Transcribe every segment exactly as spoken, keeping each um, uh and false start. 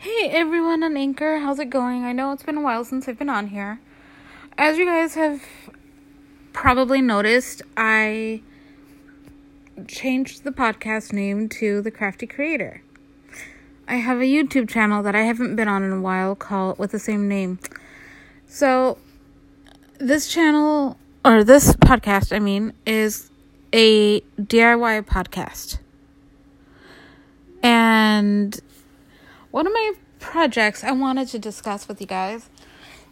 Hey everyone on Anchor, how's it going? I know it's been a while since I've been on here. As you guys have probably noticed, I changed the podcast name to The Crafty Creator. I have a YouTube channel that I haven't been on in a while called with the same name. So this channel, or this podcast, I mean, is a D I Y podcast. And one of my projects I wanted to discuss with you guys,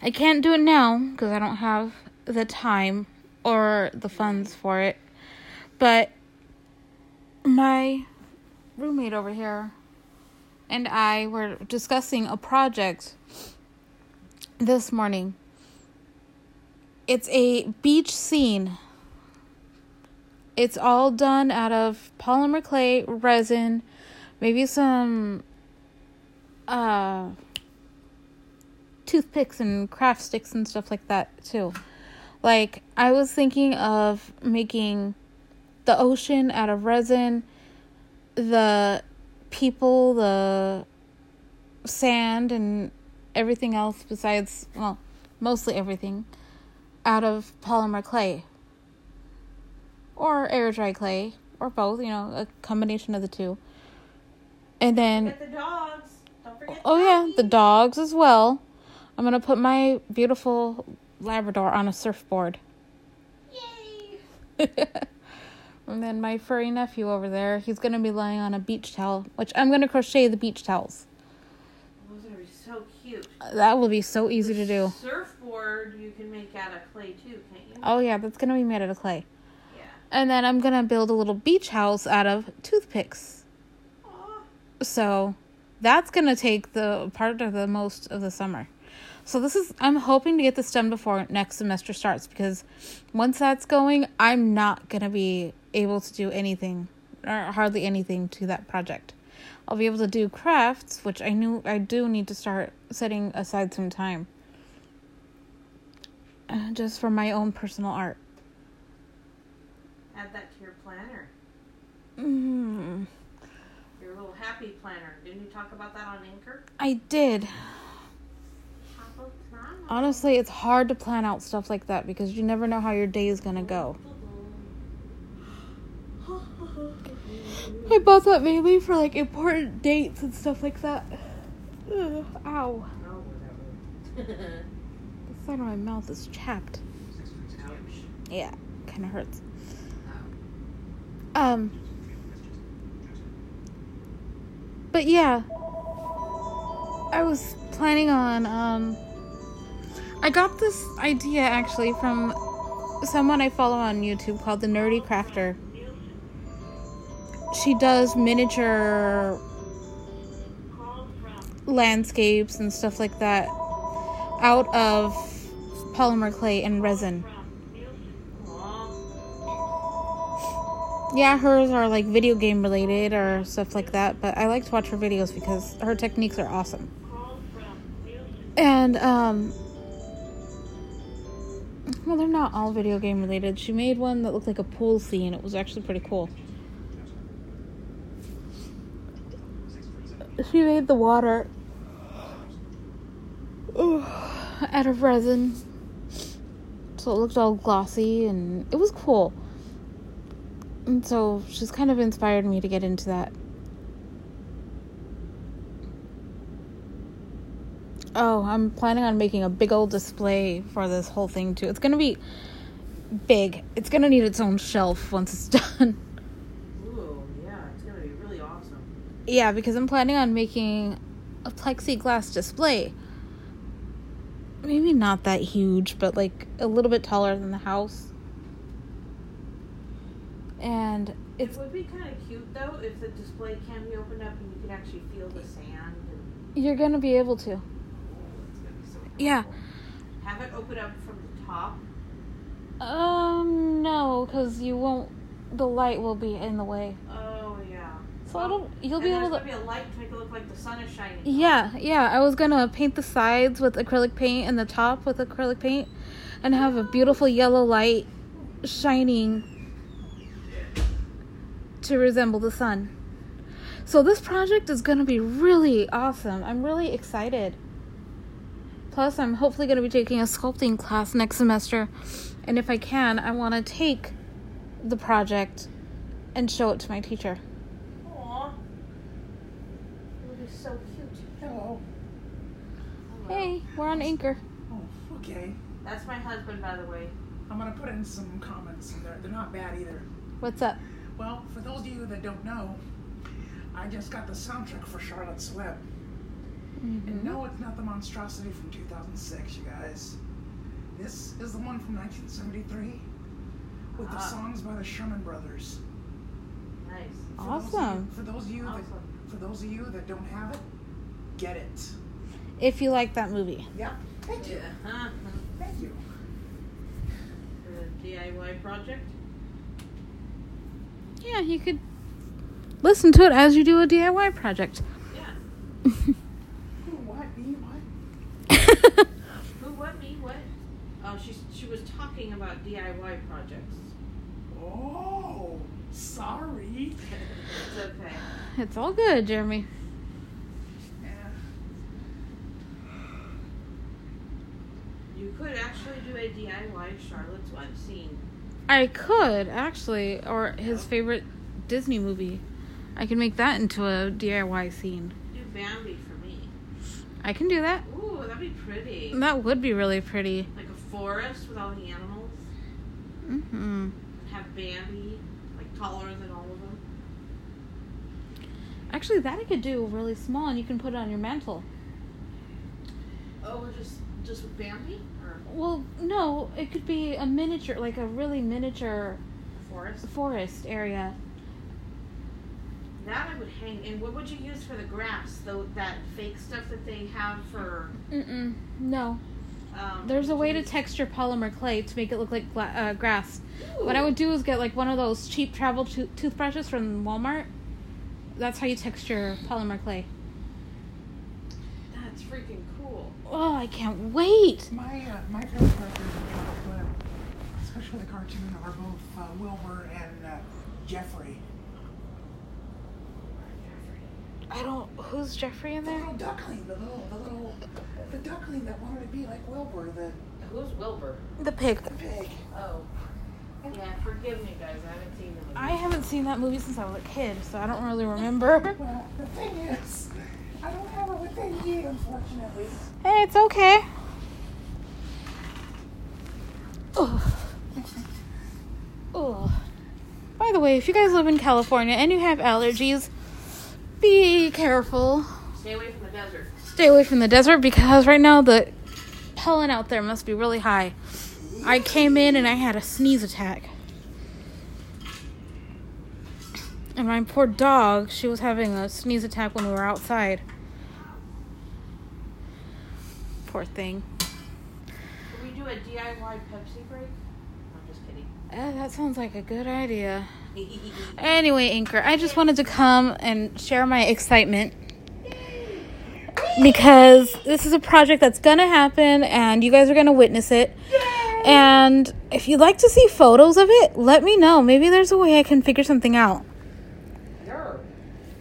I can't do it now because I don't have the time or the funds for it, but my roommate over here and I were discussing a project this morning. It's a beach scene. It's all done out of polymer clay, resin, maybe some uh toothpicks and craft sticks and stuff like that too. Like, I was thinking of making the ocean out of resin, the people, the sand, and everything else besides, well, mostly everything out of polymer clay or air dry clay or both, you know, a combination of the two. And then the dogs. Don't forget oh yeah, the dogs as well. I'm gonna put my beautiful Labrador on a surfboard. Yay! And then my furry nephew over there, he's gonna be lying on a beach towel, which I'm gonna crochet the beach towels. Those are gonna be so cute. That will be so easy the to do. Surfboard you can make out of clay too, can't you? Oh yeah, that's gonna be made out of clay. Yeah. And then I'm gonna build a little beach house out of toothpicks. So that's going to take the part of the most of the summer. So this is, I'm hoping to get this done before next semester starts, because once that's going, I'm not going to be able to do anything, or hardly anything, to that project. I'll be able to do crafts, which I knew I do need to start setting aside some time, uh, just for my own personal art. Add that to your planner. Mm-hmm. Happy planner. Didn't you talk about that on Anchor? I did. Honestly, it's hard to plan out stuff like that because you never know how your day is going to go. I bought that mainly for like important dates and stuff like that. Ugh, ow. The side of my mouth is chapped. Yeah, kind of hurts. Um... But yeah, I was planning on, um, I got this idea actually from someone I follow on YouTube called The Nerdy Crafter. She does miniature landscapes and stuff like that out of polymer clay and resin. Yeah, hers are like video game related or stuff like that, but I like to watch her videos because her techniques are awesome. And, um, well, they're not all video game related. She made one that looked like a pool scene. It was actually pretty cool. She made the water oh, out of resin, so it looked all glossy, and it was cool. And so she's kind of inspired me to get into that. Oh, I'm planning on making a big old display for this whole thing too. It's going to be big. It's going to need its own shelf once it's done. Ooh, yeah. It's going to be really awesome. Yeah, because I'm planning on making a plexiglass display. Maybe not that huge, but like a little bit taller than the house. And it's, it would be kind of cute, though, if the display can be opened up and you can actually feel the sand. And you're going to be able to. Oh, it's going to be so powerful. Yeah. Have it open up from the top? Um, no, because you won't, the light will be in the way. Oh, yeah. So well, it'll, you'll be able to. There's going to be a light to make it look like the sun is shining. Yeah, yeah. I was going to paint the sides with acrylic paint and the top with acrylic paint and have a beautiful yellow light shining to resemble the sun. So this project is going to be really awesome. I'm really excited. Plus, I'm hopefully going to be taking a sculpting class next semester. And if I can, I want to take the project and show it to my teacher. Aww. It'll be so cute. Hello. Hello. Hey, we're on Anchor. Oh, okay. That's my husband, by the way. I'm going to put in some comments. They're, they're not bad either. What's up? Well, for those of you that don't know, I just got the soundtrack for Charlotte's Web. Mm-hmm. And no, it's not the monstrosity from two thousand six, you guys. This is the one from nineteen seventy-three with ah. the songs by the Sherman Brothers. Nice. For awesome. Those you, for, those of you awesome. That, for those of you that don't have it, get it. If you like that movie. Yep. Thank you. Uh-huh. Thank you. The D I Y project? Yeah, you could listen to it as you do a D I Y project. Yeah. She she was talking about D I Y projects. Oh, sorry. It's okay. It's all good, Jeremy. Yeah. You could actually do a D I Y Charlotte's Web scene. I could, actually. Or his yeah. favorite Disney movie. I can make that into a D I Y scene. Do Bambi for me. I can do that. Ooh, that'd be pretty. That would be really pretty. Like forest with all the animals. Mm-hmm. Have Bambi, like, taller than all of them. Actually, that I could do really small, and you can put it on your mantle. Oh, just just with Bambi? Or? Well, no, it could be a miniature, like a really miniature a forest forest area. That I would hang. And what would you use for the grass? Though that fake stuff that they have for. Mm-mm. No. Um, There's a way to texture polymer clay to make it look like gla- uh, grass. Ooh. What I would do is get like one of those cheap travel to- toothbrushes from Walmart. That's how you texture polymer clay. That's freaking cool. Oh, I can't wait. My uh, my favorite characters in Charlotte's Web, especially the cartoon, are both uh, Wilbur and uh, Jeffrey. I don't. Who's Jeffrey in there? The little duckling. The little. The little. The duckling that wanted to be like Wilbur. The who's Wilbur? The pig. The pig. Oh. Yeah. Forgive me, guys. I haven't seen the movie. I haven't seen that movie since I was a kid, so I don't really remember. Well, the thing is, I don't have it with me, unfortunately. Hey, it's okay. Oh. Oh. By the way, if you guys live in California and you have allergies, be careful. Stay away from the desert. Stay away from the desert because right now the pollen out there must be really high. I came in and I had a sneeze attack. And my poor dog, she was having a sneeze attack when we were outside. Poor thing. Can we do a D I Y Pepsi break? I'm just kidding. Uh, that sounds like a good idea. Anyway, Anchor, I just wanted to come and share my excitement because this is a project that's going to happen and you guys are going to witness it. Yay! And if you'd like to see photos of it, let me know. Maybe there's a way I can figure something out. Sure.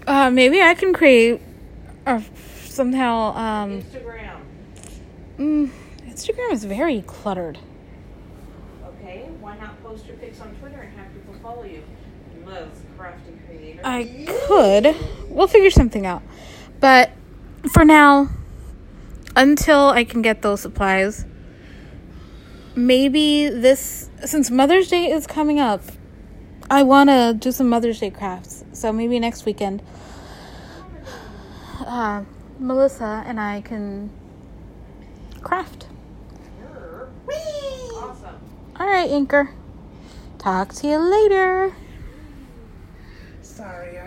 Uh, maybe I can create or somehow... Um, Instagram. Mm, Instagram is very cluttered. Okay, why not post your pics on Twitter and have people follow you? The Crafty Creator. I could. We'll figure something out. But for now, until I can get those supplies, maybe this, since Mother's Day is coming up, I want to do some Mother's Day crafts. So maybe next weekend, uh, Melissa and I can craft. Sure. Whee! Awesome. All right, Anchor. Talk to you later. Sorry,